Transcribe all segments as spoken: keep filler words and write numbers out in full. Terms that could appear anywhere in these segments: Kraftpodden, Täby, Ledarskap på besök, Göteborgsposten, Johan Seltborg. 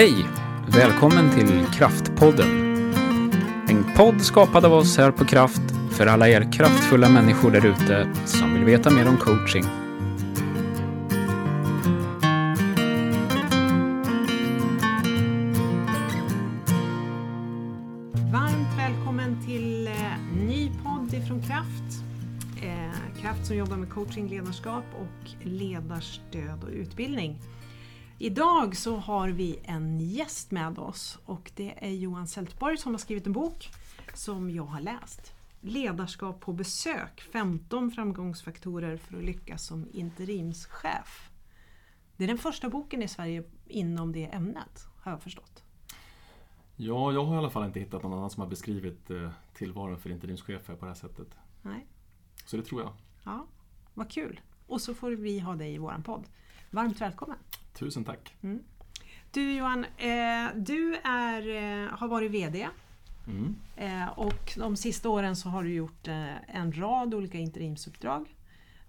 Hej! Välkommen till Kraftpodden. En podd skapad av oss här på Kraft för alla er kraftfulla människor där ute som vill veta mer om coaching. Varmt välkommen till en ny podd ifrån Kraft. Kraft som jobbar med coaching, ledarskap och ledarstöd och utbildning. Idag så har vi en gäst med oss och det är Johan Seltborg som har skrivit en bok som jag har läst. Ledarskap på besök, femton framgångsfaktorer för att lyckas som interimschef. Det är den första boken i Sverige inom det ämnet, har jag förstått. Ja, jag har i alla fall inte hittat någon annan som har beskrivit tillvaron för interimschefer på det här sättet. Nej. Så det tror jag. Ja, vad kul. Och så får vi ha dig i våran podd. Varmt välkommen. Tusen tack. Mm. Du Johan, eh, du är, eh, har varit vd mm. eh, och de sista åren så har du gjort eh, en rad olika interimsuppdrag.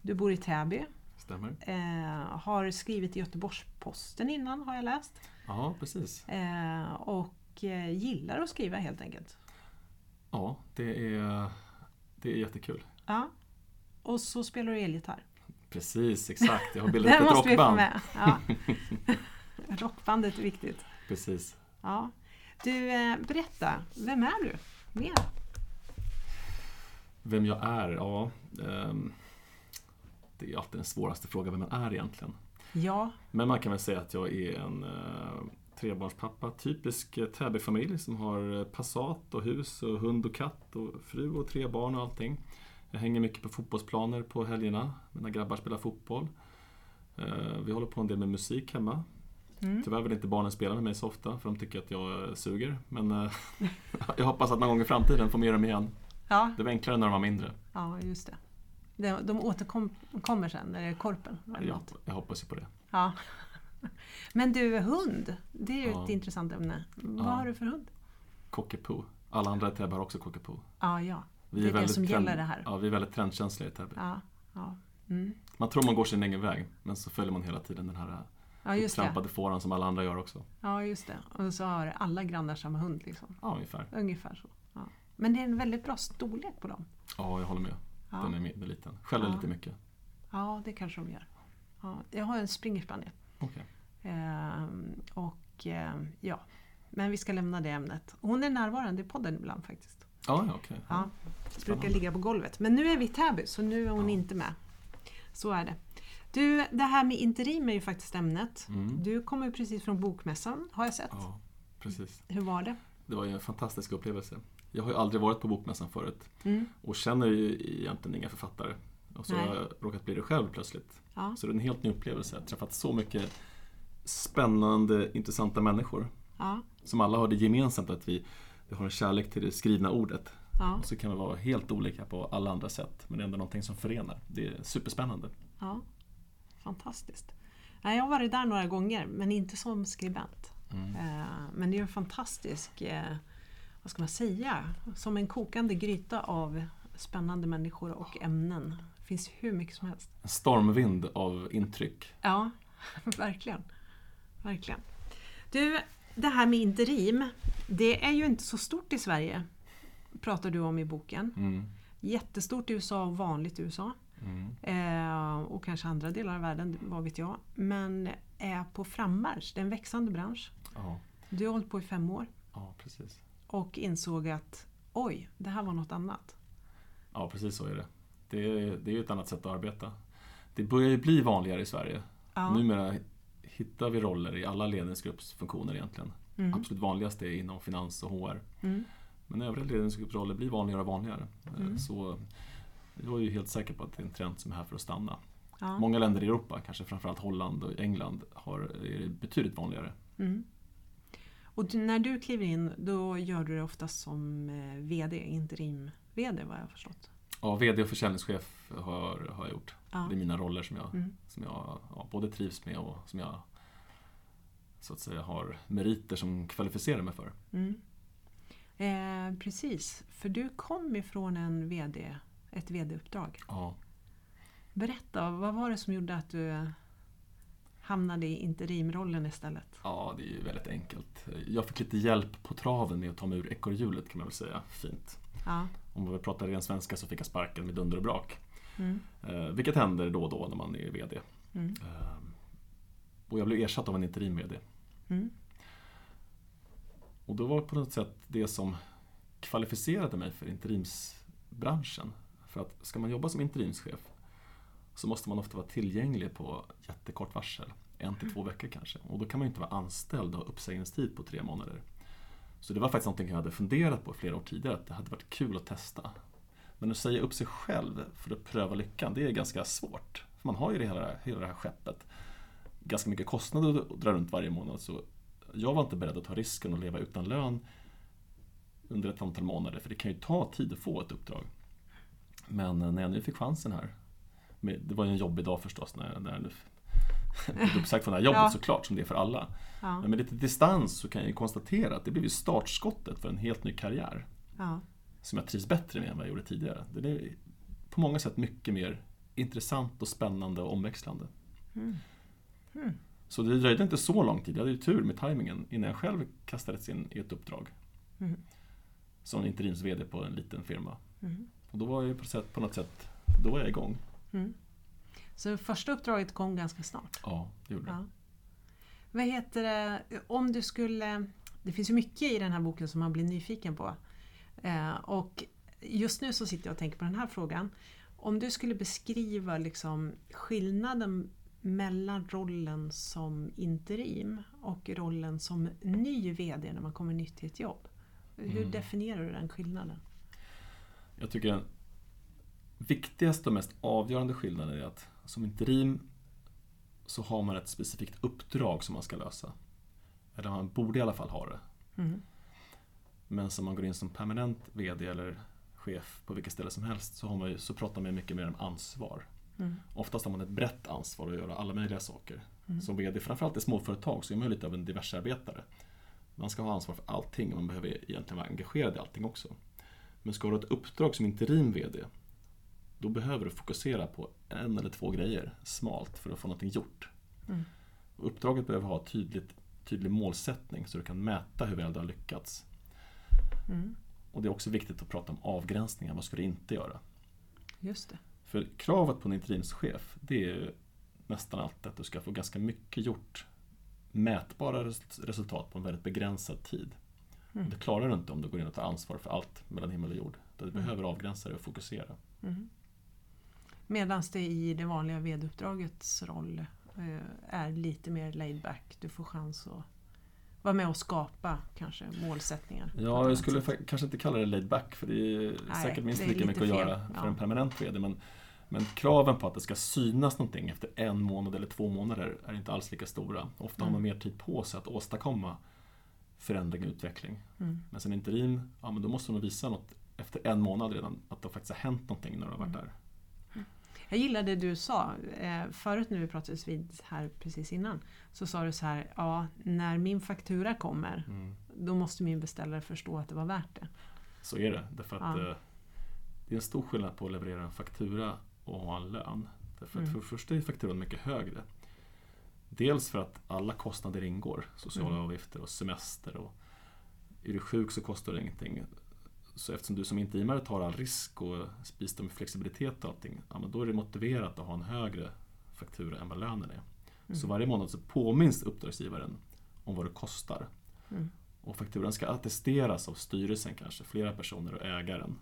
Du bor i Täby. Stämmer. Eh, har skrivit i Göteborgsposten innan, har jag läst. Ja, precis. Eh, och eh, gillar att skriva helt enkelt. Ja, det är, det är jättekul. Ja, och så spelar du elgitarr. Precis, exakt. Jag har bildat ett rockband. Ja. Rockbandet är viktigt. Precis. Ja. Du, berätta. Vem är du? Mer. Vem jag är? Ja, det är alltid den svåraste frågan, vem man är egentligen. Ja. Men man kan väl säga att jag är en trebarnspappa. Typisk Täbyfamilj som har Passat och hus och hund och katt och fru och tre barn och allting. Jag hänger mycket på fotbollsplaner på helgerna. Mina grabbar spelar fotboll. Vi håller på en del med musik hemma. Mm. Tyvärr vill inte barnen spela med mig så ofta för de tycker att jag suger. Men jag hoppas att någon gång i framtiden får man göra dem igen. Ja. Det var enklare när de var mindre. Ja, just det. De återkommer sen när det är korpen. Eller ja, något. Jag hoppas ju på det. Ja. Men du, hund. Det är ju ja. ett intressant ämne. Vad ja. har du för hund? Cockapoo. Alla andra Täby har också cockapoo. Ja, ja. Vi är, det är det som trend... gäller det här. Ja, vi är väldigt trendkänsliga i Täby. Ja, ja. Mm. Man tror man går sin egen väg, men så följer man hela tiden den här ja, trampade fåran som alla andra gör också. Ja, just det. Och så har alla grannar samma hund liksom. Ja, ungefär. Ungefär så. Ja. Men det är en väldigt bra storlek på dem. Ja, jag håller med. Ja. Den är med liten. Skäller ja. lite mycket. Ja, det kanske de gör. Ja. Jag har en springerspaniel. Okej. Okay. Ehm, och ehm, ja, men vi ska lämna det ämnet. Hon är närvarande i podden ibland faktiskt. Ja, okej. Okay. Ja. Brukar ligga på golvet. Men nu är vi i Täby så nu är hon ja. inte med. Så är det. Du, det här med interim är ju faktiskt ämnet. Mm. Du kommer ju precis från bokmässan, har jag sett. Ja, precis. Hur var det? Det var ju en fantastisk upplevelse. Jag har ju aldrig varit på bokmässan förut. Mm. Och känner ju egentligen inga författare. Och så Nej. har jag råkat bli det själv plötsligt. Ja. Så det är en helt ny upplevelse. Jag har träffat så mycket spännande, intressanta människor. Ja. Som alla har det gemensamt att vi... Vi har en kärlek till det skrivna ordet. Ja. Och så kan vi vara helt olika på alla andra sätt. Men det är ändå någonting som förenar. Det är superspännande. Ja, fantastiskt. Jag har varit där några gånger, men inte som skribent. Mm. Men det är en fantastisk, vad ska man säga, som en kokande gryta av spännande människor och ämnen. Det finns hur mycket som helst. En stormvind av intryck. Ja, verkligen. Verkligen. Du... Det här med interim, det är ju inte så stort i Sverige, pratar du om i boken. Mm. Jättestort i U S A och vanligt i U S A. Mm. Eh, och kanske andra delar av världen, vad vet jag. Men är på frammarsch, det är en växande bransch. Ja. Du har hållit på i fem år. Ja, precis. Och insåg att, oj, det här var något annat. Ja, precis så är det. Det är, det är ju ett annat sätt att arbeta. Det börjar ju bli vanligare i Sverige. Ja. Numera... hittar vi roller i alla ledningsgruppsfunktioner egentligen. Mm. Absolut vanligast är inom finans och H R. Mm. Men övriga ledningsgruppsroller blir vanligare och vanligare. Mm. Så jag är ju helt säker på att det är en trend som är här för att stanna. Ja. Många länder i Europa, kanske framförallt Holland och England, har, är betydligt vanligare. Mm. Och du, när du kliver in, då gör du det oftast som vd, interim-vd vad jag har förstått. Ja, vd och försäljningschef har, har jag gjort. Ja. Det är mina roller som jag, mm. som jag ja, både trivs med och som jag så att säga har meriter som kvalificerar mig för. Mm. Eh, precis, för du kom ifrån en vd, ett vd-uppdrag. Ja. Berätta, vad var det som gjorde att du hamnade i interimrollen istället? Ja, det är ju väldigt enkelt. Jag fick lite hjälp på traven med att ta mig ur ekorrhjulet, kan man väl säga. Fint. Ja. Om man pratar ren svenska så fick jag sparken med dunder och brak. Mm. Eh, vilket händer då och då när man är vd. Mm. Eh, och jag blev ersatt av en interim-vd. Mm. Och då var på något sätt det som kvalificerade mig för interimsbranschen. För att ska man jobba som interimschef så måste man ofta vara tillgänglig på jättekort varsel. En till två veckor kanske. Och då kan man ju inte vara anställd och ha uppsägningstid på tre månader. Så det var faktiskt någonting jag hade funderat på flera år tidigare. Att det hade varit kul att testa. Men att säga upp sig själv för att pröva lyckan, det är ganska svårt. För man har ju det hela, hela det här skeppet. Ganska mycket kostnader att dra runt varje månad. Så jag var inte beredd att ta risken att leva utan lön under ett antal månader. För det kan ju ta tid att få ett uppdrag. Men när jag nu fick chansen här. Det var ju en jobbig dag förstås när jag, när jag nu blev uppsagt från det här jobbet, ja. Såklart som det är för alla. Ja. Men med lite distans så kan jag ju konstatera att det blev ju startskottet för en helt ny karriär. Ja. Som jag trivs bättre med än vad jag gjorde tidigare. Det är på många sätt mycket mer intressant och spännande och omväxlande. Mm. Mm. Så det dröjde inte så lång tid. Jag hade ju tur med tajmingen innan jag själv kastades in i ett uppdrag. Mm. Som interims vd på en liten firma. Mm. Och då var jag på något sätt, då var jag igång. Mm. Så första uppdraget kom ganska snart. Ja, det gjorde det. Ja. Vad heter det, om du skulle, det finns ju mycket i den här boken som man blir nyfiken på. Eh, och just nu så sitter jag och tänker på den här frågan. Om du skulle beskriva liksom skillnaden mellan rollen som interim och rollen som ny vd när man kommer nytt till ett jobb. Hur mm. definierar du den skillnaden? Jag tycker den viktigaste och mest avgörande skillnaden är att som interim så har man ett specifikt uppdrag som man ska lösa. Eller man borde i alla fall ha det. Mm. Men som man går in som permanent vd eller chef på vilket ställe som helst så, har man ju, så pratar man mycket mer om ansvar. Mm. Oftast har man ett brett ansvar att göra alla möjliga saker. Mm. Som vd, framförallt i småföretag, så är man lite av en diversarbetare. Man ska ha ansvar för allting och man behöver egentligen vara engagerad i allting också. Men ska du ha ett uppdrag som interim vd, då behöver du fokusera på en eller två grejer smalt för att få någonting gjort. Mm. Uppdraget behöver ha tydligt, tydlig målsättning så du kan mäta hur väl du har lyckats. Mm. Och det är också viktigt att prata om avgränsningar. Vad ska du inte göra? Just det. För kravet på en interimschef, det är ju nästan alltid att du ska få ganska mycket gjort. Mätbara resultat på en väldigt begränsad tid. Mm. Det klarar du inte om du går in och tar ansvar för allt mellan himmel och jord. Du mm. behöver avgränsa dig och fokusera. Mm. Medan det i det vanliga vd-uppdragets roll är lite mer laid back. Du får chans att vara med och skapa kanske målsättningar. Ja, jag skulle sätt. kanske inte kalla det laid back, för det är Nej, säkert minst är lika mycket fel. att göra för ja. en permanent vd. Men, men kraven på att det ska synas någonting efter en månad eller två månader är inte alls lika stora. Ofta mm. har man mer tid på sig att åstadkomma förändring och utveckling. Mm. Men sen interim, ja, men då måste man visa något efter en månad redan, att det faktiskt har hänt någonting när du har varit mm. där. Jag gillar det du sa. Förut när vi pratades vid här precis innan så sa du så här, ja, när min faktura kommer mm. då måste min beställare förstå att det var värt det. Så är det, därför att ja. det är en stor skillnad på att leverera en faktura och ha en lön. Därför att mm. för det första är fakturan mycket högre. Dels för att alla kostnader ingår, sociala mm. avgifter och semester, och är du sjuk så kostar det ingenting. Så eftersom du som interimare tar all risk och bistår med flexibilitet och allting, ja, men då är det motiverat att ha en högre faktura än vad lönen är. Mm. Så varje månad så påminns uppdragsgivaren om vad det kostar. Mm. Och fakturan ska attesteras av styrelsen kanske, flera personer och ägaren.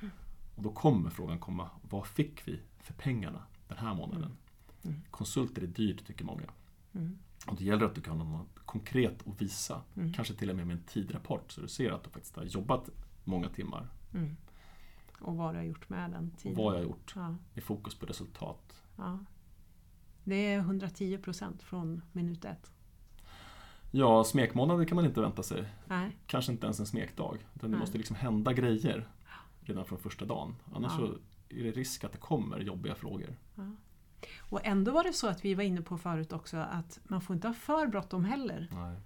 Mm. Och då kommer frågan komma, vad fick vi för pengarna den här månaden? Mm. Konsulter är dyrt, tycker många. Mm. Och det gäller att du kan ha något konkret att visa. Mm. Kanske till och med med en tidrapport så du ser att du faktiskt har jobbat många timmar. Mm. Och vad du har gjort med den tiden. Vad jag har gjort. Ja. I fokus på resultat. Ja. Det är hundratio procent från minut ett. Ja, smekmånader kan man inte vänta sig. Nej. Kanske inte ens en smekdag. Det Nej. måste liksom hända grejer redan från första dagen. Annars ja. så är det risk att det kommer jobbiga frågor. Ja. Och ändå var det så att vi var inne på förut också att man får inte ha för bråttom heller. Nej.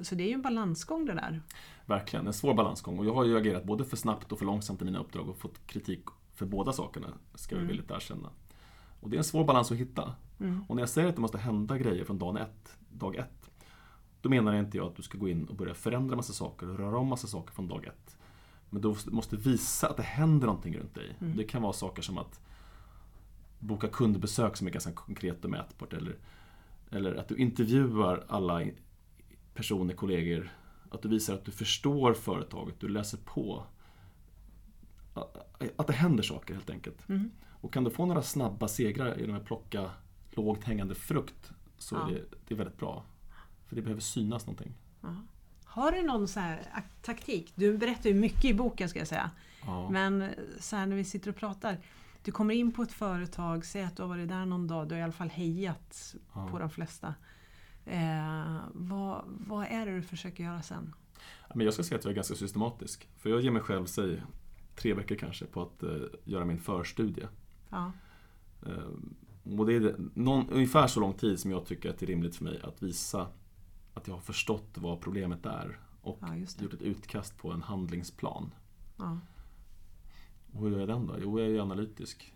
Så det är ju en balansgång det där. Verkligen, en svår balansgång. Och jag har ju agerat både för snabbt och för långsamt i mina uppdrag och fått kritik för båda sakerna, ska jag mm. vilja erkänna. Och det är en svår balans att hitta. Mm. Och när jag säger att det måste hända grejer från dag ett, dag ett, då menar jag inte jag att du ska gå in och börja förändra massa saker och röra om massa saker från dag ett. Men du måste visa att det händer någonting runt dig. Mm. Det kan vara saker som att boka kundbesök som är ganska konkret och mätbart. Eller, eller att du intervjuar alla personer, kollegor. Att du visar att du förstår företaget, du läser på. Att det händer saker helt enkelt. Mm. Och kan du få några snabba segrar genom att plocka lågt hängande frukt, så ja. är det, det är väldigt bra. För det behöver synas någonting. Ja. Har du någon så här taktik? Du berättar ju mycket i boken, ska jag säga. Ja. Men så här när vi sitter och pratar. Du kommer in på ett företag, säg att du har varit där någon dag. Du har i alla fall hejat ja. på de flesta. Eh, vad, vad är det du försöker göra sen? Men jag ska säga att jag är ganska systematisk. För jag ger mig själv, säg, tre veckor kanske på att eh, göra min förstudie. Ja. Eh, och det är det, någon, ungefär så lång tid som jag tycker att det är rimligt för mig att visa att jag har förstått vad problemet är och ja, gjort ett utkast på en handlingsplan. Ja. Och hur gör jag den då? Jo, jag är analytisk.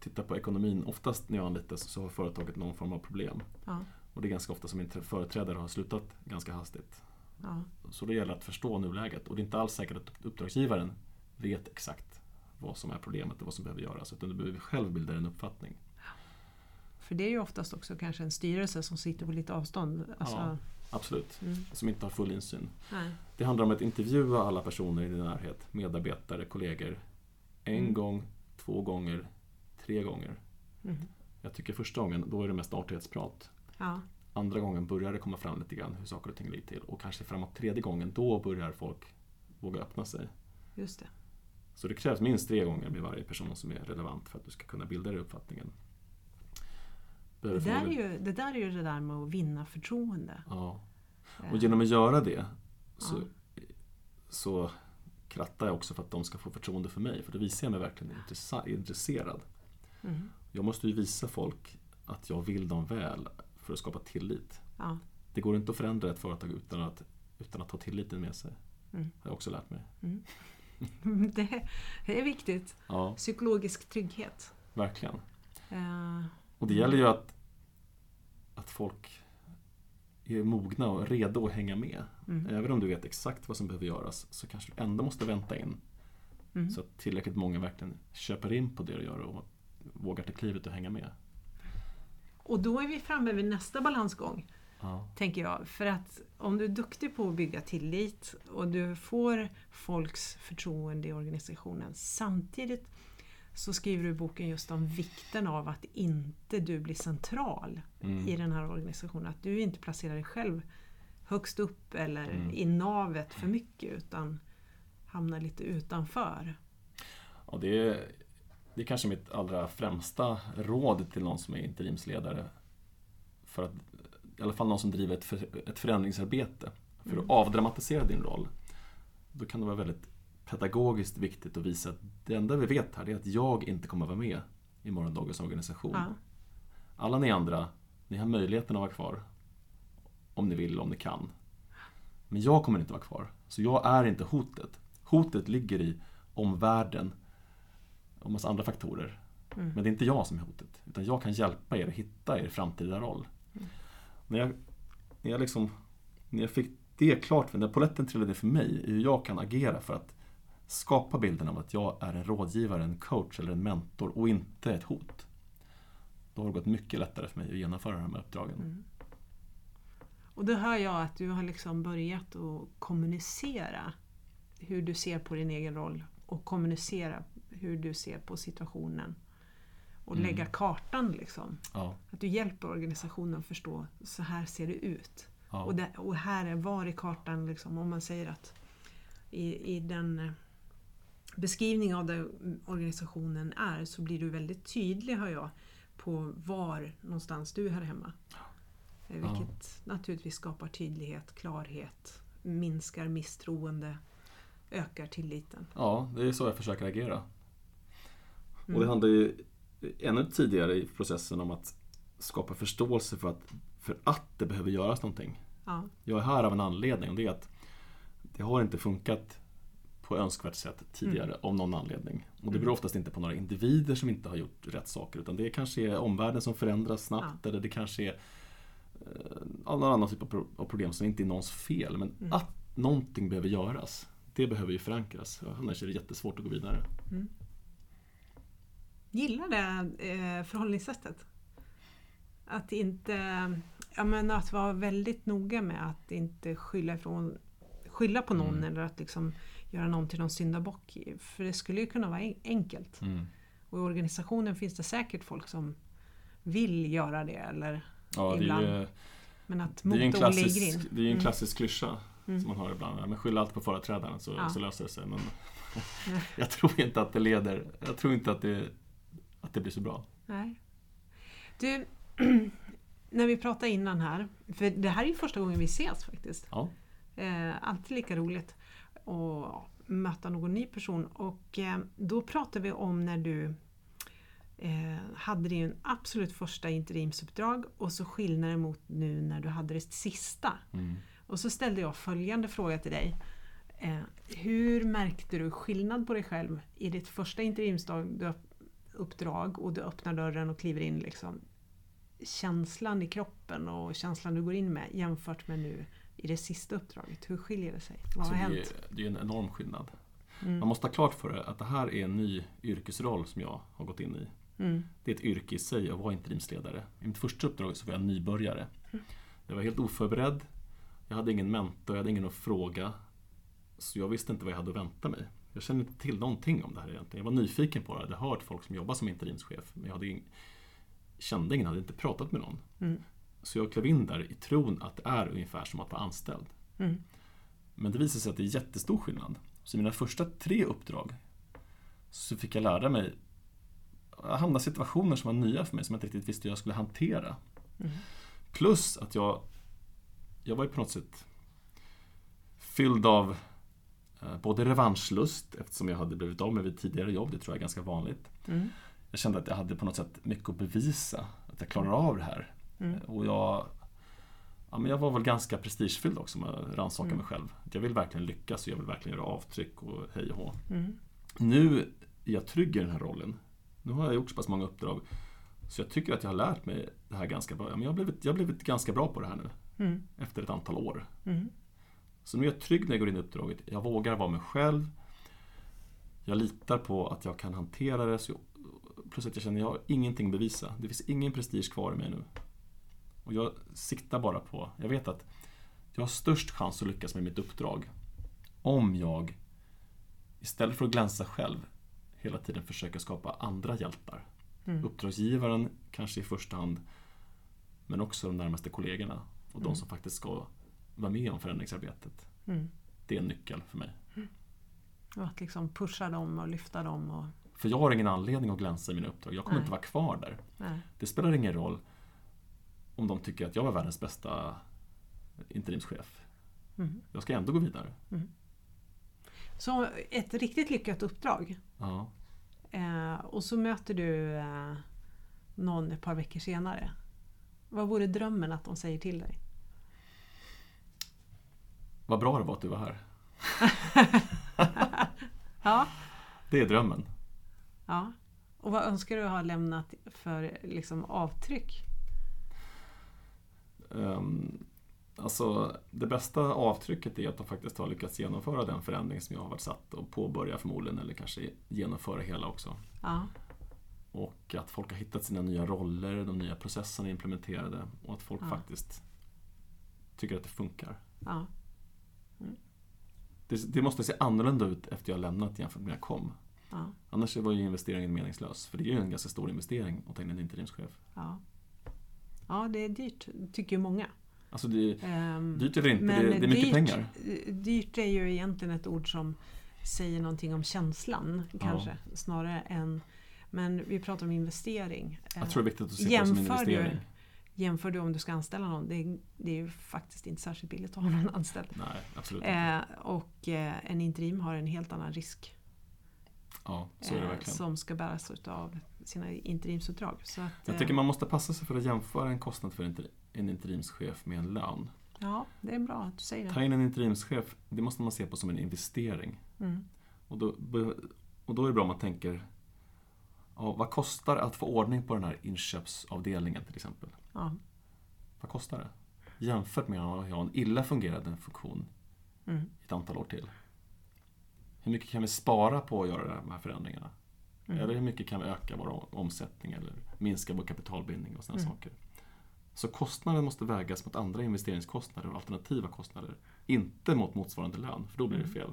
Tittar på ekonomin. Oftast när jag anlitas så har företaget någon form av problem. Ja. Och det är ganska ofta som min företrädare har slutat ganska hastigt. Ja. Så det gäller att förstå nuläget. Och det är inte alls säkert att uppdragsgivaren vet exakt vad som är problemet och vad som behöver göras. Utan du behöver själv bilda en uppfattning. För det är ju oftast också kanske en styrelse som sitter på lite avstånd. Alltså... Ja, absolut. Mm. Som inte har full insyn. Nej. Det handlar om att intervjua alla personer i din närhet. Medarbetare, kollegor. En mm. gång, två gånger, tre gånger. Mm. Jag tycker första gången, då är det mest artighetsprat. Ja. Andra gången börjar det komma fram lite grann hur saker och ting ligger till. Och kanske framåt tredje gången, då börjar folk våga öppna sig. Just det. Så det krävs minst tre gånger med varje person som är relevant för att du ska kunna bilda dig uppfattningen. Det där, är ju, det där är ju det där med att vinna förtroende. Ja. Och genom att göra det så, ja. så krattar jag också för att de ska få förtroende för mig. För då visar jag mig verkligen intresserad. Mm. Jag måste ju visa folk att jag vill dem väl för att skapa tillit. Ja. Det går inte att förändra ett företag utan att, utan att ha tilliten med sig. Mm. Det har jag också lärt mig. Mm. Det är viktigt. Ja. Psykologisk trygghet. Verkligen. Uh. Och det gäller ju att, att folk är mogna och redo att hänga med. Mm. Även om du vet exakt vad som behöver göras så kanske du ändå måste vänta in. Mm. Så att tillräckligt många verkligen köper in på det du gör och vågar ta klivet och hänga med. Och då är vi framme vid nästa balansgång, ja. tänker jag. För att om du är duktig på att bygga tillit och du får folks förtroende i organisationen samtidigt, så skriver du i boken just om vikten av att inte du blir central mm. i den här organisationen. Att du inte placerar dig själv högst upp eller mm. i navet för mycket, utan hamnar lite utanför. Ja, det är, det är kanske mitt allra främsta råd till någon som är interimsledare. För att, i alla fall någon som driver ett, för, ett förändringsarbete. För mm. att avdramatisera din roll. Då kan det vara väldigt pedagogiskt viktigt att visa att det enda vi vet här är att jag inte kommer vara med i morgondagens organisation. Ja. Alla ni andra, ni har möjligheten att vara kvar om ni vill, om ni kan. Men jag kommer inte vara kvar, så jag är inte hotet. Hotet ligger i omvärlden och massa andra faktorer. Mm. Men det är inte jag som är hotet, utan jag kan hjälpa er att hitta er framtida roll. Mm. När, jag, när, jag liksom, när jag fick det klart, när poletten trillade för mig, hur jag kan agera för att skapa bilden av att jag är en rådgivare, en coach eller en mentor och inte ett hot. Då har det gått mycket lättare för mig att genomföra de här uppdragen. Mm. Och då hör jag att du har liksom börjat att kommunicera hur du ser på din egen roll och kommunicera hur du ser på situationen och mm. lägga kartan liksom. Ja. Att du hjälper organisationen att förstå, så här ser det ut. Ja. Och, där, och här är var i kartan liksom, om man säger att i, i den beskrivning av där organisationen är, så blir du väldigt tydlig, hör jag, på var någonstans du är här hemma. Vilket ja. naturligtvis skapar tydlighet, klarhet, minskar misstroende, ökar tilliten. Ja, det är så jag försöker agera. Mm. Och det handlar ju ännu tidigare i processen om att skapa förståelse för att, för att det behöver göras någonting. Ja. Jag är här av en anledning, och det är att det har inte funkat på önskvärt sätt tidigare mm. av någon anledning. Och det beror oftast inte på några individer som inte har gjort rätt saker, utan det kanske är omvärlden som förändras snabbt ja. Eller det kanske är någon annan typ av problem som inte är någons fel. Men mm. att någonting behöver göras, det behöver ju förankras. Annars är det jättesvårt att gå vidare. Mm. Gillar det förhållningssättet? Att inte, jag menar, att vara väldigt noga med att inte skylla ifrån, skylla på någon mm. eller att liksom göra någon till någon syndabock. För det skulle ju kunna vara enkelt. Mm. Och i organisationen finns det säkert folk som vill göra det eller ja, ibland. Det är ju, men att mot det är en klassisk, in. Det är ju en mm. klassisk klyscha mm. som man har ibland. Men skylla allt på företrädaren så, ja. så löser det sig. Men jag tror inte att det leder. Jag tror inte att det, att det blir så bra. Nej. Du, när vi pratade innan här, för det här är ju första gången vi ses faktiskt. Ja. Eh, alltid lika roligt att möta någon ny person. Och eh, då pratade vi om när du eh, hade din absolut första interimsuppdrag och så skillnaden mot nu när du hade det sista. Mm. Och så ställde jag följande fråga till dig. Eh, hur märkte du skillnad på dig själv i ditt första interimsuppdrag och du öppnar dörren och kliver in liksom? Känslan i kroppen och känslan du går in med jämfört med nu i det sista uppdraget. Hur skiljer det sig? Vad har hänt? Det är, det är en enorm skillnad. Mm. Man måste ha klart för det att det här är en ny yrkesroll som jag har gått in i. Mm. Det är ett yrke i sig att vara interimsledare. I mitt första uppdrag så var jag en nybörjare. Mm. Jag var helt oförberedd. Jag hade ingen mentor, jag hade ingen att fråga. Så jag visste inte vad jag hade att vänta mig. Jag kände inte till någonting om det här egentligen. Jag var nyfiken på det. Jag hade hört folk som jobbar som interimschef. Men jag hade ingen... kände ingen, hade inte pratat med någon. Mm. Så jag klev in där i tron att det är ungefär som att vara anställd. Mm. Men det visade sig att det är jättestor skillnad. Så i mina första tre uppdrag så fick jag lära mig att hamna i situationer som var nya för mig, som jag inte riktigt visste hur jag skulle hantera. Mm. Plus att jag jag var ju på något sätt fylld av både revanschlust, eftersom jag hade blivit av med vid tidigare jobb, det tror jag är ganska vanligt. Mm. Jag kände att jag hade på något sätt mycket att bevisa. Att jag klarar av det här. Mm. Och jag, ja, men jag var väl ganska prestigefylld också om jag rannsakar mm. mig själv. Jag vill verkligen lyckas och jag vill verkligen göra avtryck och hej och hå. Mm. Nu är jag trygg i den här rollen. Nu har jag gjort så pass många uppdrag. Så jag tycker att jag har lärt mig det här ganska bra. Men jag har blivit, jag har blivit ganska bra på det här nu. Mm. Efter ett antal år. Mm. Så nu är jag trygg när jag går in i uppdraget. Jag vågar vara mig själv. Jag litar på att jag kan hantera det. Så jag, plus att jag känner att jag har ingenting att bevisa. Det finns ingen prestige kvar i mig nu. Och jag siktar bara på... Jag vet att jag har störst chans att lyckas med mitt uppdrag om jag istället för att glänsa själv hela tiden försöker skapa andra hjältar. Mm. Uppdragsgivaren kanske i första hand, men också de närmaste kollegorna och mm. de som faktiskt ska vara med om förändringsarbetet. Mm. Det är en nyckel för mig. Mm. Och att liksom pusha dem och lyfta dem och... För jag har ingen anledning att glänsa i mina uppdrag. Jag kommer Nej. Inte vara kvar där. Nej. Det spelar ingen roll om de tycker att jag var världens bästa interimschef. Mm. Jag ska ändå gå vidare. Mm. Så ett riktigt lyckat uppdrag. Ja. Eh, och så möter du eh, någon ett par veckor senare. Vad vore drömmen att de säger till dig? Vad bra det var att du var här. Ja. Det är drömmen. Ja, och vad önskar du ha lämnat för liksom avtryck? Um, alltså det bästa avtrycket är att de faktiskt har lyckats genomföra den förändring som jag har varit satt och påbörja förmodligen, eller kanske genomföra hela också. Ja. Och att folk har hittat sina nya roller, de nya processerna implementerade och att folk ja. faktiskt tycker att det funkar. Ja. Mm. Det, det måste se annorlunda ut efter jag har lämnat jämfört med när jag kom. Ja. Annars var ju investeringen meningslös. För det är ju en ganska stor investering att ta in en interimschef. Ja, ja det är dyrt, tycker ju många. Alltså det är um, dyrt eller inte, det, det är dyrt, mycket pengar. Dyrt är ju egentligen ett ord som säger någonting om känslan kanske, ja. snarare än... Men vi pratar om investering. Jag tror det är viktigt att se jämför på som investering. Du, jämför du om du ska anställa någon, det, det är ju faktiskt inte särskilt billigt att ha någon anställd. Nej, absolut inte. Eh, och eh, en interim har en helt annan risk. Ja, så är det verkligen. Som ska bäras av sina interimsuppdrag. Så att, jag tycker man måste passa sig för att jämföra en kostnad för en interimschef med en lön. Ja, det är bra att du säger det. Ta in en interimschef, det måste man se på som en investering. Mm. Och då, och då är det bra om man tänker, ja, vad kostar det att få ordning på den här inköpsavdelningen till exempel? Ja. Vad kostar det? Jämfört med att ha en illa fungerande funktion mm. i ett antal år till. Hur mycket kan vi spara på att göra de här förändringarna? Mm. Eller hur mycket kan vi öka vår omsättning eller minska vår kapitalbindning och sådana mm. saker? Så kostnaden måste vägas mot andra investeringskostnader och alternativa kostnader. Inte mot motsvarande lön, för då blir det fel.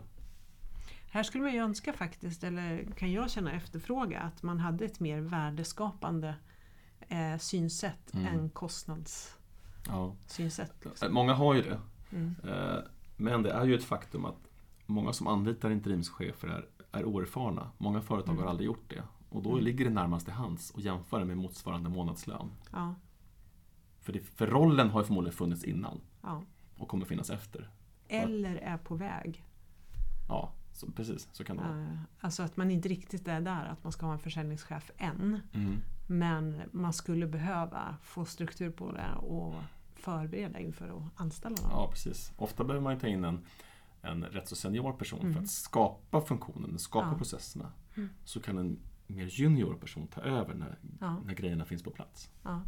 Här skulle man ju önska faktiskt, eller kan jag känna efterfråga, att man hade ett mer värdeskapande eh, synsätt mm. än kostnads ja. synsätt. Liksom. Många har ju det. Mm. Eh, men det är ju ett faktum att många som anlitar interimschefer är, är oerfarna. Många företag mm. har aldrig gjort det. Och då mm. ligger det närmast i hands och jämför med motsvarande månadslön. Ja. För, det, för rollen har ju förmodligen funnits innan ja. och kommer finnas efter. Eller är på väg. Ja. Så, precis, så kan det vara. Alltså att man inte riktigt är där, att man ska ha en försäljningschef än. Mm. Men man skulle behöva få struktur på det och förbereda inför att anställa någon. Ja, precis. Ofta behöver man ta in en, en rätt så senior person mm. för att skapa funktionen, skapa ja. processerna. Mm. Så kan en mer junior person ta över när, ja. när grejerna finns på plats. Ja.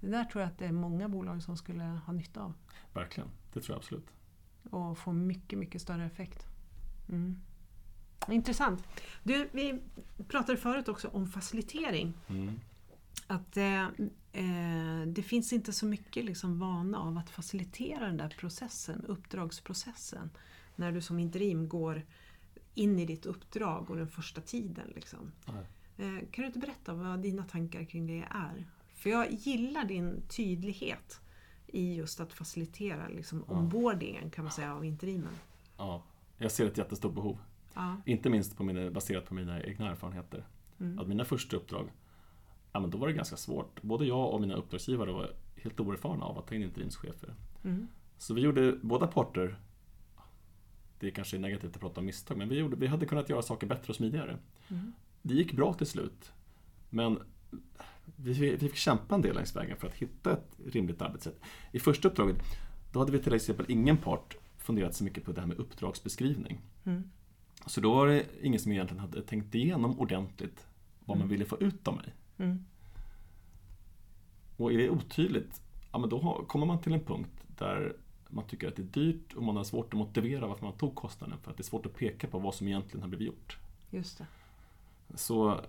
Det där tror jag att det är många bolag som skulle ha nytta av. Verkligen, det tror jag absolut. Och få mycket, mycket större effekt. Mm. Intressant. Du, vi pratade förut också om facilitering. Mm. Att eh, eh, det finns inte så mycket liksom vana av att facilitera den där processen, uppdragsprocessen. När du som interim går in i ditt uppdrag och den första tiden. Liksom. Mm. Eh, kan du inte berätta vad dina tankar kring det är? För jag gillar din tydlighet i just att facilitera liksom, mm. onboardingen kan man säga av interimen. Ja. Jag ser ett jättestort behov. Ja. Inte minst på mina, baserat på mina egna erfarenheter. Mm. Att mina första uppdrag, ja, men då var det ganska svårt. Både jag och mina uppdragsgivare var helt oerfarna av att ta in interimschefer. Mm. Så vi gjorde båda parter, det är kanske negativt att prata om misstag, men vi, gjorde, vi hade kunnat göra saker bättre och smidigare. Mm. Det gick bra till slut, men vi, vi fick kämpa en del längs vägen för att hitta ett rimligt arbetssätt. I första uppdraget, då hade vi till exempel ingen part funderat så mycket på det här med uppdragsbeskrivning. Mm. Så då var det ingen som egentligen hade tänkt igenom ordentligt vad mm. man ville få ut av mig. Mm. Och är det otydligt, ja, men då kommer man till en punkt där man tycker att det är dyrt och man har svårt att motivera varför man tog kostnaden, för att det är svårt att peka på vad som egentligen har blivit gjort. Just det. Så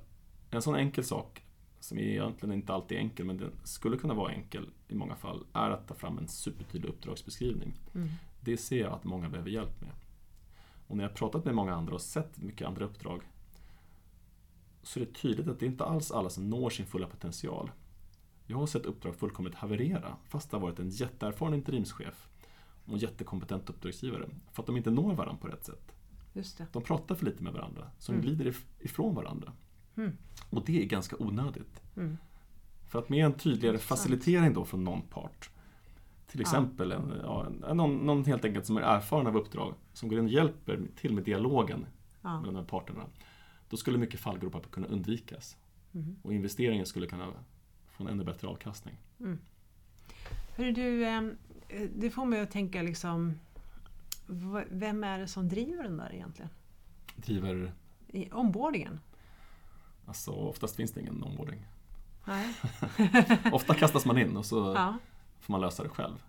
en sån enkel sak, som egentligen inte alltid är enkel men den skulle kunna vara enkel i många fall, är att ta fram en supertydlig uppdragsbeskrivning. Mm. Det ser jag att många behöver hjälp med. Och när jag har pratat med många andra och sett mycket andra uppdrag, så är det tydligt att det inte alls alla som når sin fulla potential. Jag har sett uppdrag fullkomligt haverera fast det har varit en jätteerfaren interimschef och en jättekompetent uppdragsgivare, för att de inte når varandra på rätt sätt. Just det. De pratar för lite med varandra, så de mm. glider ifrån varandra. Mm. Och det är ganska onödigt. Mm. För att med en tydligare facilitering då från någon part, till exempel ja. en, ja, en, någon, någon helt enkelt som är erfaren av uppdrag, som går in och hjälper till med dialogen ja. mellan de här parterna, då skulle mycket fallgropar kunna undvikas. Mm. Och investeringen skulle kunna få en ännu bättre avkastning. Mm. Hör du, det får mig att tänka liksom, vem är det som driver den där egentligen? Driver? I onboardingen. Alltså oftast finns det ingen onboarding. Nej. Ofta kastas man in och så ja. får man lösa det själv.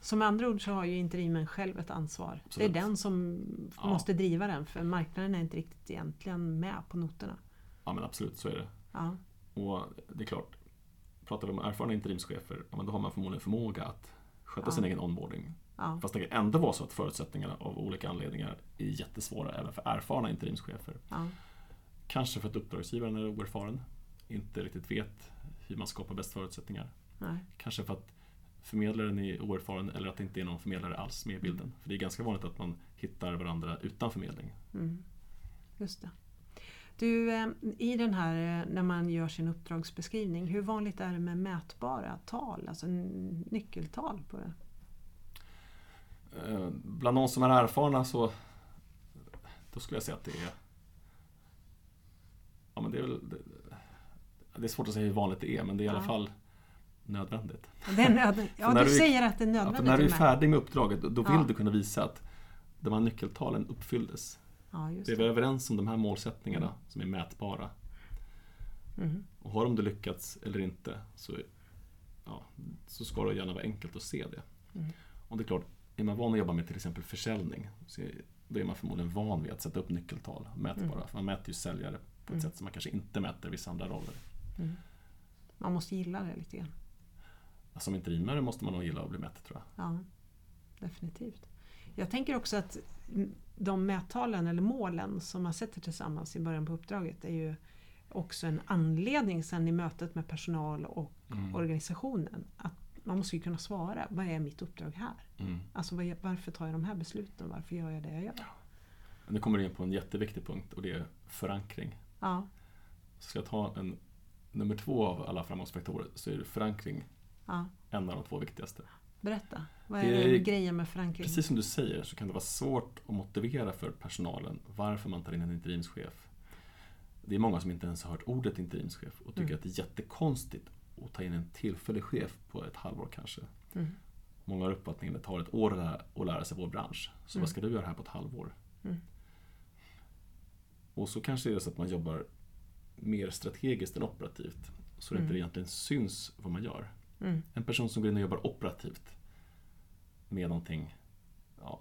Så med andra ord så har ju interimen själv ett ansvar. Absolut. Det är den som ja. måste driva den, för marknaden är inte riktigt egentligen med på noterna. Ja, men absolut, så är det. Ja. Och det är klart, pratar vi om erfarna interimschefer, ja, men då har man förmodligen förmåga att sköta ja. sin egen onboarding. Ja. Fast det kan ändå vara så att förutsättningarna av olika anledningar är jättesvåra även för erfarna interimschefer. Ja. Kanske för att uppdragsgivaren är oerfaren, inte riktigt vet hur man skapar bäst förutsättningar. Nej. Kanske för att förmedlaren är oerfaren, eller att det inte är någon förmedlare alls med i bilden. För det är ganska vanligt att man hittar varandra utan förmedling. Mm. Just det. Du, i den här, när man gör sin uppdragsbeskrivning, hur vanligt är det med mätbara tal, alltså nyckeltal på det? Bland någon som är erfarna så då skulle jag säga att det är Ja, men det, är väl, det är svårt att säga hur vanligt det är, men det är i alla ja. fall nödvändigt. Det är nödvändigt. Ja, du, du säger att det är nödvändigt. När du är färdig med uppdraget, då vill ja. du kunna visa att de här nyckeltalen uppfylldes. Ja, just det. Blev vi överens om de här målsättningarna mm. som är mätbara? Mm. Och har de det lyckats eller inte, så, ja, så ska det gärna vara enkelt att se det. Mm. Och det är klart, är man van att jobba med till exempel försäljning, så då är man förmodligen van vid att sätta upp nyckeltal, mätbara. Mm. För man mäter ju säljare på ett mm. sätt som man kanske inte mäter vissa andra roller. Mm. Man måste gilla det lite grann. Som interimare måste man nog gilla att bli mätt, tror jag. Ja, definitivt. Jag tänker också att de mättalen eller målen som man sätter tillsammans i början på uppdraget är ju också en anledning sen i mötet med personal och mm. organisationen. Att man måste ju kunna svara, vad är mitt uppdrag här? Mm. Alltså varför tar jag de här besluten? Varför gör jag det jag gör? Nu kommer du in på en jätteviktig punkt, och det är förankring. Ja. Så ska jag ta en nummer två av alla framgångsfaktorer, så är det förankring. Ja. En av de två viktigaste. Berätta, vad är det, det grejen med förankring? Precis som du säger, så kan det vara svårt att motivera för personalen varför man tar in en interimschef. Det är många som inte ens har hört ordet interimschef och tycker mm. att det är jättekonstigt att ta in en tillfällig chef på ett halvår kanske. Mm. Många har uppfattningen att det tar ett år att lära sig vår bransch. Så mm. vad ska du göra här på ett halvår? Mm. Och så kanske det är så att man jobbar mer strategiskt än operativt. Så det mm. inte egentligen syns vad man gör. Mm. En person som går in och jobbar operativt med någonting, ja,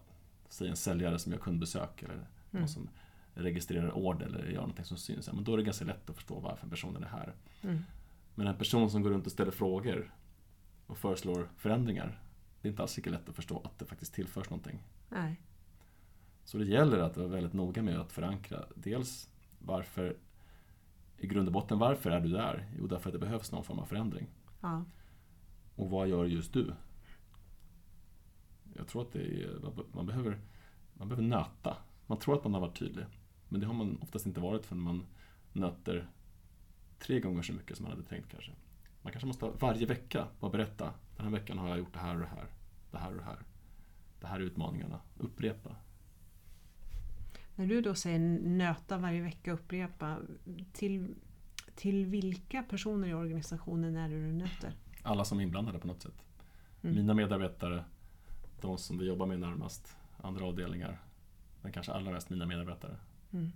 säg en säljare som gör kundbesök eller mm. någon som registrerar order eller gör någonting som syns, men då är det ganska lätt att förstå varför personen är här. Mm. Men en person som går runt och ställer frågor och föreslår förändringar, det är inte alls lika lätt att förstå att det faktiskt tillförs någonting. Nej. Så det gäller att vara väldigt noga med att förankra dels varför, i grund och botten, varför är du där? Jo, därför att det behövs någon form av förändring. Ja. Och vad gör just du? Jag tror att det är, man, behöver, man behöver nöta. Man tror att man har varit tydlig. Men det har man oftast inte varit förrän man nöter tre gånger så mycket som man hade tänkt kanske. Man kanske måste varje vecka bara berätta. Den här veckan har jag gjort det här och det här. Det här och det här. Det här är utmaningarna. Upprepa. När du då säger nöta varje vecka, upprepa. Till, till vilka personer i organisationen är det du nöter? Alla som är inblandade på något sätt. Mm. Mina medarbetare, de som vi jobbar med närmast, andra avdelningar, men kanske allra mest mina medarbetare. Mm.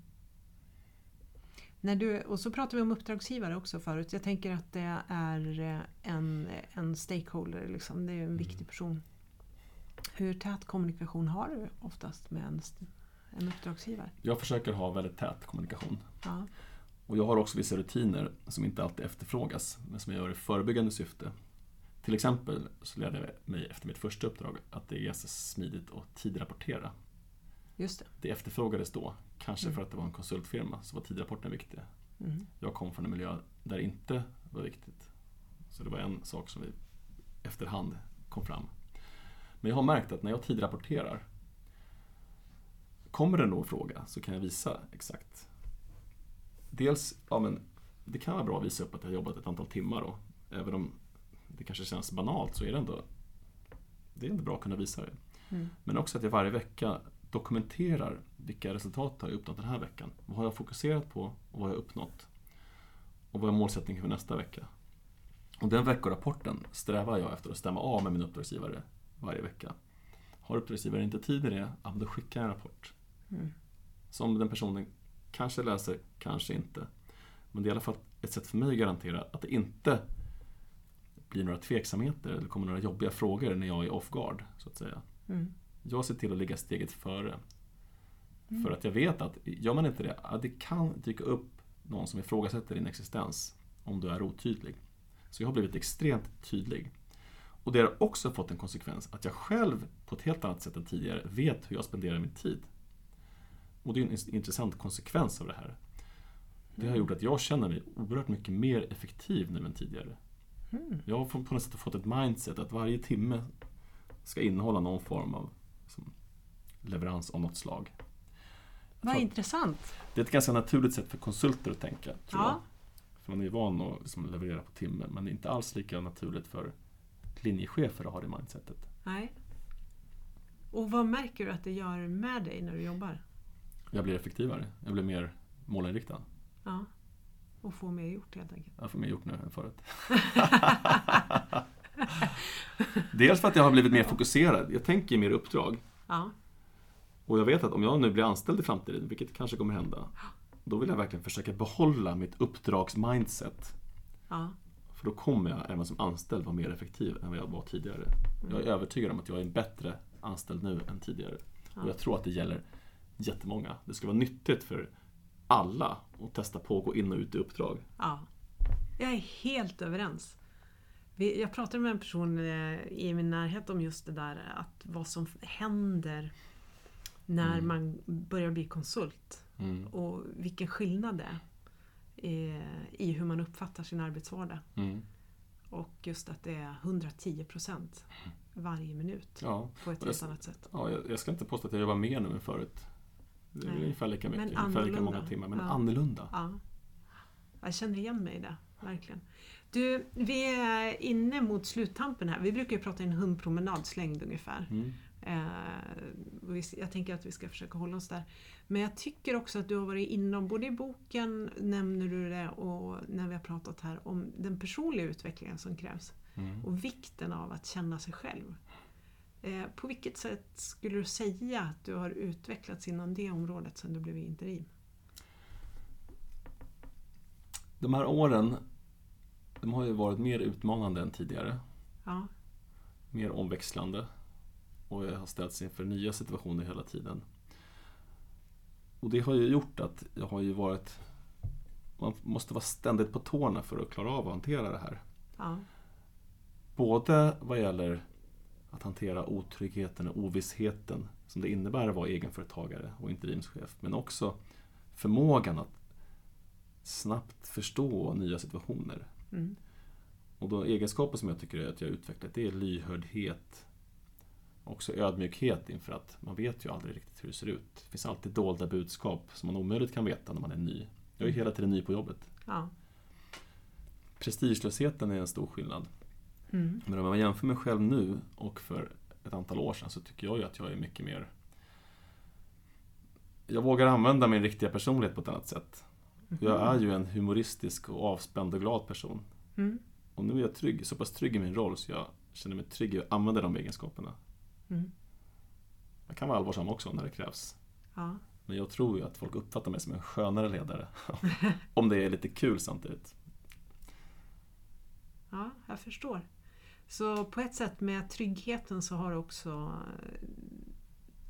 När du, och så pratar vi om uppdragsgivare också förut. Jag tänker att det är en, en stakeholder, liksom. Det är en mm. viktig person. Hur tät kommunikation har du oftast med en, en uppdragsgivare? Jag försöker ha väldigt tät kommunikation. Ja. Och jag har också vissa rutiner som inte alltid efterfrågas, men som jag gör i förebyggande syfte. Till exempel så lärde jag mig efter mitt första uppdrag att det är ganska smidigt att tidrapportera. Just det. Det efterfrågades då, kanske mm. för att det var en konsultfirma, så var tidrapporten viktig. Mm. Jag kom från en miljö där det inte var viktigt. Så det var en sak som vi efterhand kom fram. Men jag har märkt att när jag tidrapporterar, kommer det någon fråga så kan jag visa exakt. Dels, ja, men det kan vara bra att visa upp att jag har jobbat ett antal timmar då. Även om det kanske känns banalt, så är det ändå, det är ändå bra att kunna visa det. Mm. Men också att jag varje vecka dokumenterar vilka resultat har jag uppnått den här veckan. Vad har jag fokuserat på och vad har jag uppnått? Och vad är målsättningen för nästa vecka? Och den veckorapporten strävar jag efter att stämma av med min uppdragsgivare varje vecka. Har uppdragsgivaren inte tid med det, ja, då skickar jag en rapport. Mm. Som den personen kanske läser, kanske inte. Men det är i alla fall ett sätt för mig att garantera att det inte blir några tveksamheter eller kommer några jobbiga frågor när jag är off-guard, så att säga. Mm. Jag ser till att ligga steget före. Mm. För att jag vet att gör man inte det, det kan dyka upp någon som ifrågasätter din existens om du är otydlig. Så jag har blivit extremt tydlig. Och det har också fått en konsekvens att jag själv på ett helt annat sätt än tidigare vet hur jag spenderar min tid. Och det är en intressant konsekvens av det här. Det har gjort att jag känner mig oerhört mycket mer effektiv nu än tidigare. Mm. Jag har på något sätt fått ett mindset att varje timme ska innehålla någon form av liksom, leverans av något slag. Vad intressant. Det är ett ganska naturligt sätt för konsulter att tänka, tror ja. jag. För man är van att liksom, leverera på timme, men det är inte alls lika naturligt för linjechefer att ha det mindsetet. Nej. Och vad märker du att det gör med dig när du jobbar? Jag blir effektivare. Jag blir mer målinriktad. Ja, och får mer gjort helt enkelt. Jag får mer gjort nu än förut. Dels för att jag har blivit mer fokuserad. Jag tänker i mer uppdrag. Ja. Och jag vet att om jag nu blir anställd i framtiden, vilket kanske kommer hända, då vill jag verkligen försöka behålla mitt uppdragsmindset. Ja. För då kommer jag även som anställd vara mer effektiv än vad jag var tidigare. Mm. Jag är övertygad om att jag är en bättre anställd nu än tidigare. Ja. Och jag tror att det gäller jättemånga. Det ska vara nyttigt för alla att testa på att gå in och ut i uppdrag. Ja, jag är helt överens. Jag pratade med en person i min närhet om just det där, att vad som händer när mm. man börjar bli konsult. Mm. Och vilken skillnad det är i hur man uppfattar sin arbetsvardag. Mm. Och just att det är hundra tio procent varje minut, ja, på ett helt annat sätt. Ja, jag, jag ska inte påstå att jag jobbar mer nu än förut. Det är Nej. ungefär lika mycket, men ungefär lika många timmar, men ja. annorlunda. Ja. Jag känner igen mig i det, verkligen. Du, vi är inne mot sluttampen här. Vi brukar ju prata i en hundpromenadslängd ungefär. Mm. Jag tänker att vi ska försöka hålla oss där. Men jag tycker också att du har varit inom, både i boken nämner du det och när vi har pratat här om den personliga utvecklingen som krävs. Mm. Och vikten av att känna sig själv. På vilket sätt skulle du säga att du har utvecklats inom det området sedan du blev interim? De här åren, de har ju varit mer utmanande än tidigare. Ja. Mer omväxlande. Och jag har ställts inför nya situationer hela tiden. Och det har ju gjort att jag har ju varit... Man måste vara ständigt på tårna för att klara av att hantera det här. Ja. Både vad gäller att hantera otryggheten och ovissheten som det innebär att vara egenföretagare och interimschef. Men också förmågan att snabbt förstå nya situationer. Mm. Och de egenskaper som jag tycker är att jag har utvecklat, det är lyhördhet. Också ödmjukhet inför att man vet ju aldrig riktigt hur det ser ut. Det finns alltid dolda budskap som man omöjligt kan veta när man är ny. Jag är hela tiden ny på jobbet. Ja. Prestigelösheten är en stor skillnad. Mm. Men om man jämför mig själv nu och för ett antal år sedan, så tycker jag ju att jag är mycket mer... Jag vågar använda min riktiga personlighet på ett annat sätt. Mm. Jag är ju en humoristisk och avspänd och glad person. Mm. Och nu är jag trygg, så pass trygg i min roll så jag känner mig trygg i att använda de egenskaperna. Mm. Jag kan vara allvarsam också när det krävs. Ja. Men jag tror ju att folk uppfattar mig som en skönare ledare. Om det är lite kul samtidigt. Ja, jag förstår. Så på ett sätt med tryggheten så har du också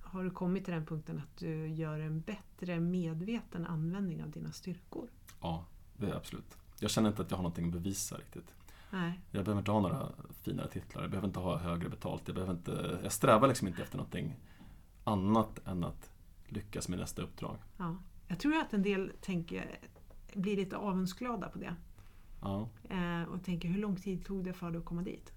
har du kommit till den punkten att du gör en bättre medveten användning av dina styrkor. Ja, det är absolut. Jag känner inte att jag har någonting att bevisa riktigt. Nej. Jag behöver inte ha några finare titlar, jag behöver inte ha högre betalt, jag, behöver inte, jag strävar liksom inte efter någonting annat än att lyckas med nästa uppdrag. Ja. Jag tror att en del tänker, blir lite avundsglada på det. Ja. Eh, och tänker, hur lång tid tog det för dig att komma dit?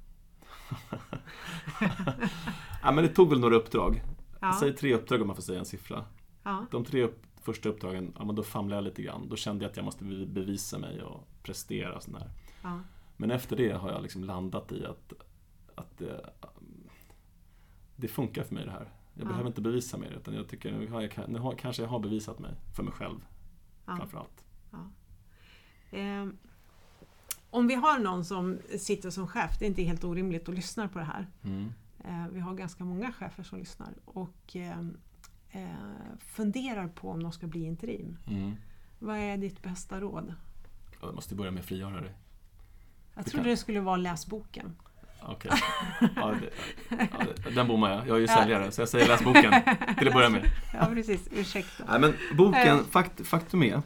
Ja, men det tog väl några uppdrag. Ja. Säg tre uppdrag om man får säga en siffra. Ja. De tre upp, första uppdragen, ja, men då famlade jag lite grann. Då kände jag att jag måste bevisa mig och prestera och sådär. Ja. Men efter det har jag liksom landat i att, att det, det funkar för mig det här. Jag ja. behöver inte bevisa mer, utan jag tycker nu, har jag, nu har, kanske jag har bevisat mig för mig själv, ja. framförallt. Ja. Eh, om vi har någon som sitter som chef, det är inte helt orimligt att lyssna på det här. Mm. Eh, vi har ganska många chefer som lyssnar och eh, eh, funderar på om de ska bli interim. Mm. Vad är ditt bästa råd? Jag måste börja med att frigöra dig. Jag trodde kan... det skulle vara läsboken. Okej. Okay. Ja, ja, den bommar jag. Jag är ju säljare, så jag säger läsboken till att börja med. Ja, precis. Ursäkta. Nej, men boken, fakt, faktum är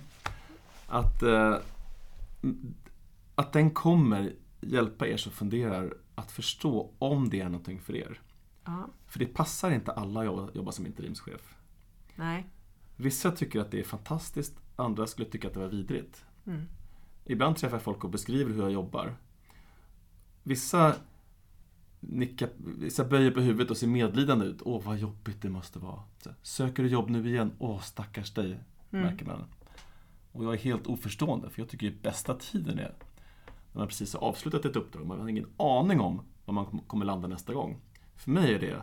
att, eh, att den kommer hjälpa er som funderar att förstå om det är någonting för er. Aha. För det passar inte alla att jobba, jobba som interimschef. Nej. Vissa tycker att det är fantastiskt, andra skulle tycka att det var vidrigt. Mm. Ibland träffar jag folk och beskriver hur jag jobbar. Vissa, nickar, vissa böjer på huvudet och ser medlidande ut. Åh, vad jobbigt det måste vara. Så, söker du jobb nu igen? Åh, stackars dig, mm. märker man. Och jag är helt oförstående, för jag tycker att bästa tiden är när man precis har avslutat ett uppdrag. Man har ingen aning om var man kommer landa nästa gång. För mig är det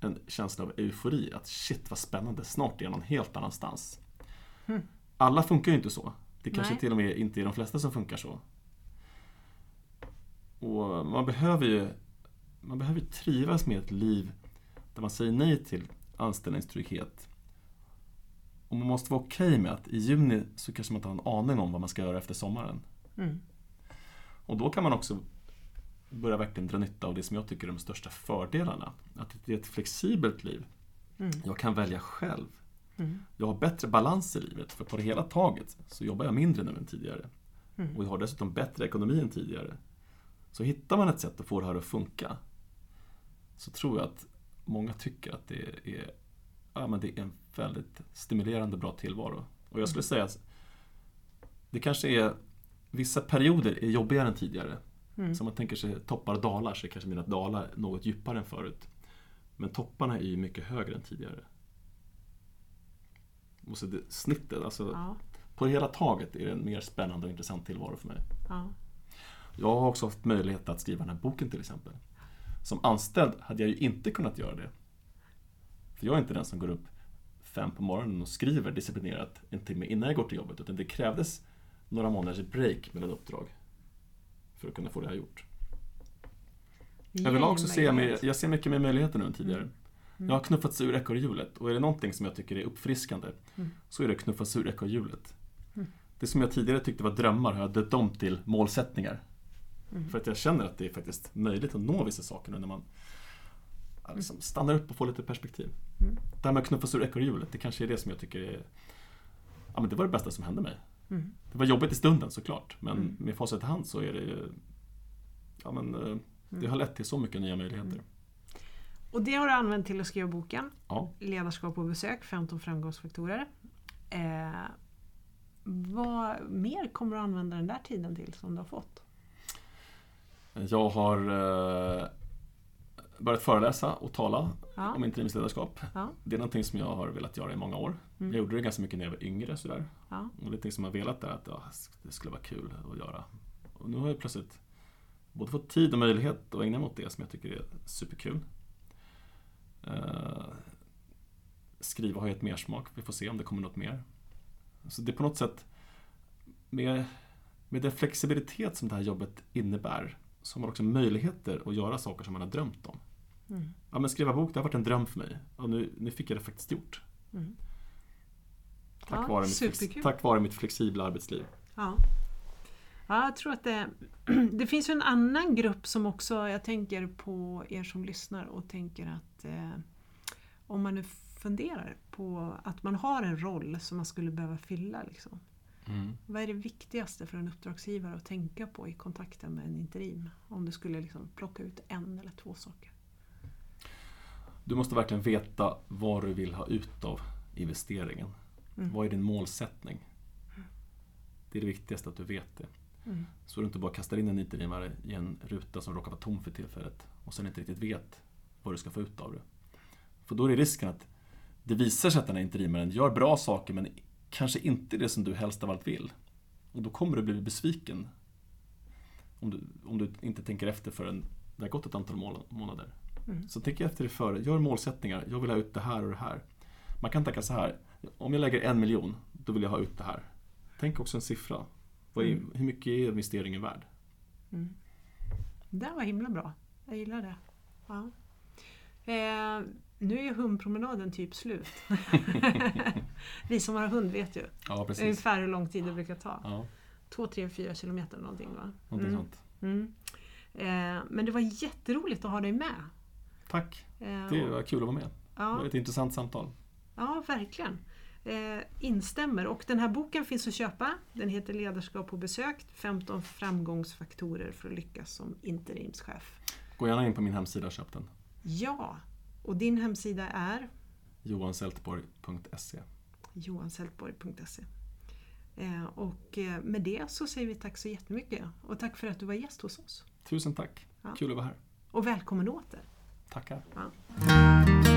en känsla av eufori. Att shit, vad spännande. Snart är jag någon helt annanstans. Mm. Alla funkar ju inte så. Det kanske Nej. till och med inte är de flesta som funkar så. Och man behöver ju man behöver trivas med ett liv där man säger nej till anställningstrygghet. Och man måste vara okej med att i juni så kanske man inte har en aning om vad man ska göra efter sommaren. Mm. Och då kan man också börja verkligen dra nytta av det som jag tycker är de största fördelarna. Att det är ett flexibelt liv. Mm. Jag kan välja själv. Mm. Jag har bättre balans i livet, för på det hela taget så jobbar jag mindre nu än tidigare. Mm. Och jag har dessutom bättre ekonomi än tidigare. Så hittar man ett sätt att få det här att funka, så tror jag att många tycker att det är, ja, men det är en väldigt stimulerande bra tillvaro. Och jag skulle säga att det kanske är vissa perioder är jobbigare än tidigare. Mm. Så man tänker sig toppar och dalar, så kanske mina dalar är något djupare än förut. Men topparna är ju mycket högre än tidigare. Och så det, snittet, alltså ja. På hela taget är det en mer spännande och intressant tillvaro för mig. Ja. Jag har också haft möjlighet att skriva den här boken till exempel. Som anställd hade jag ju inte kunnat göra det. För jag är inte den som går upp fem på morgonen och skriver disciplinerat en timme innan jag går till jobbet. Utan det krävdes några månaders break mellan uppdrag för att kunna få det här gjort. Jag vill också se mig, jag ser mycket mer möjligheter nu än tidigare. Mm. Jag har knuffats ur ekorrhjulet, och är det någonting som jag tycker är uppfriskande mm. så är det knuffas ur ekorrhjulet. Mm. Det som jag tidigare tyckte var drömmar har jag döpt om till målsättningar. Mm. För att jag känner att det är faktiskt möjligt att nå vissa saker när man liksom stannar upp och får lite perspektiv. Mm. Det här med att knuffas ur ekorrhjulet, det kanske är det som jag tycker är, ja, men det var det bästa som hände mig. Mm. Det var jobbigt i stunden såklart, men mm. med facit i hand så är det, ja, men det har lett till så mycket nya möjligheter. Mm. Och det har du använt till att skriva boken. Ja. Ledarskap på besök, femton framgångsfaktorer. Eh, vad mer kommer du använda den där tiden till som du har fått? Jag har eh, börjat föreläsa och tala ja. om interimsledarskap. Ja. Det är någonting som jag har velat göra i många år. Mm. Jag gjorde det ganska mycket när jag var yngre. Sådär. Ja. Och det är något som jag har velat är att ja, det skulle vara kul att göra. Och nu har jag plötsligt både fått tid och möjlighet att ägna mig åt det som jag tycker är superkul. Eh, skriva har ju ett mersmak. Vi får se om det kommer något mer. Så det är på något sätt med, med den flexibilitet som det här jobbet innebär, så har man också möjligheter att göra saker som man har drömt om. Mm. Ja, men skriva bok, det har varit en dröm för mig. Och nu, nu fick jag det faktiskt gjort. Mm. Tack, ja, vare mitt, tack vare mitt flexibla arbetsliv. Ja, ja jag tror att det, det finns ju en annan grupp som också, jag tänker på er som lyssnar och tänker att eh, om man nu funderar på att man har en roll som man skulle behöva fylla liksom. Mm. Vad är det viktigaste för en uppdragsgivare att tänka på i kontakten med en interim? Om du skulle liksom plocka ut en eller två saker. Du måste verkligen veta vad du vill ha ut av investeringen. Mm. Vad är din målsättning? Mm. Det är det viktigaste, att du vet det. Mm. Så du inte bara kastar in en interimare i en ruta som råkar vara tom för tillfället och sen inte riktigt vet vad du ska få ut av det. För då är det risken att det visar sig att den här interimaren gör bra saker, men kanske inte det som du helst av allt vill. Och då kommer du bli besviken om du, om du inte tänker efter förrän det har gått ett antal månader. Mm. Så tänk efter det före. Gör målsättningar. Jag vill ha ut det här och det här. Man kan tänka så här. Om jag lägger en miljon, då vill jag ha ut det här. Tänk också en siffra. Vad är, mm. Hur mycket är investeringen värd? Mm. Det var himla bra. Jag gillar det. Ja. Eh, nu är ju hundpromenaden typ slut. Vi som har hund vet ju. Ja, precis. Ungefär hur lång tid det brukar ta. Ja. Två, tre, fyra kilometer eller någonting, va? Någonting mm. sånt. Mm. Eh, men det var jätteroligt att ha dig med. Tack. Eh, det var kul att vara med. Ja. Det var ett intressant samtal. Ja, verkligen. Eh, instämmer. Och den här boken finns att köpa. Den heter Ledarskap på besök. femton framgångsfaktorer för att lyckas som interimschef. Gå gärna in på min hemsida och köp den. Ja, och din hemsida är? johan seltborg punkt se johan seltborg punkt se eh, Och med det så säger vi tack så jättemycket. Och tack för att du var gäst hos oss. Tusen tack. Ja. Kul att vara här. Och välkommen åter. Tackar. Ja.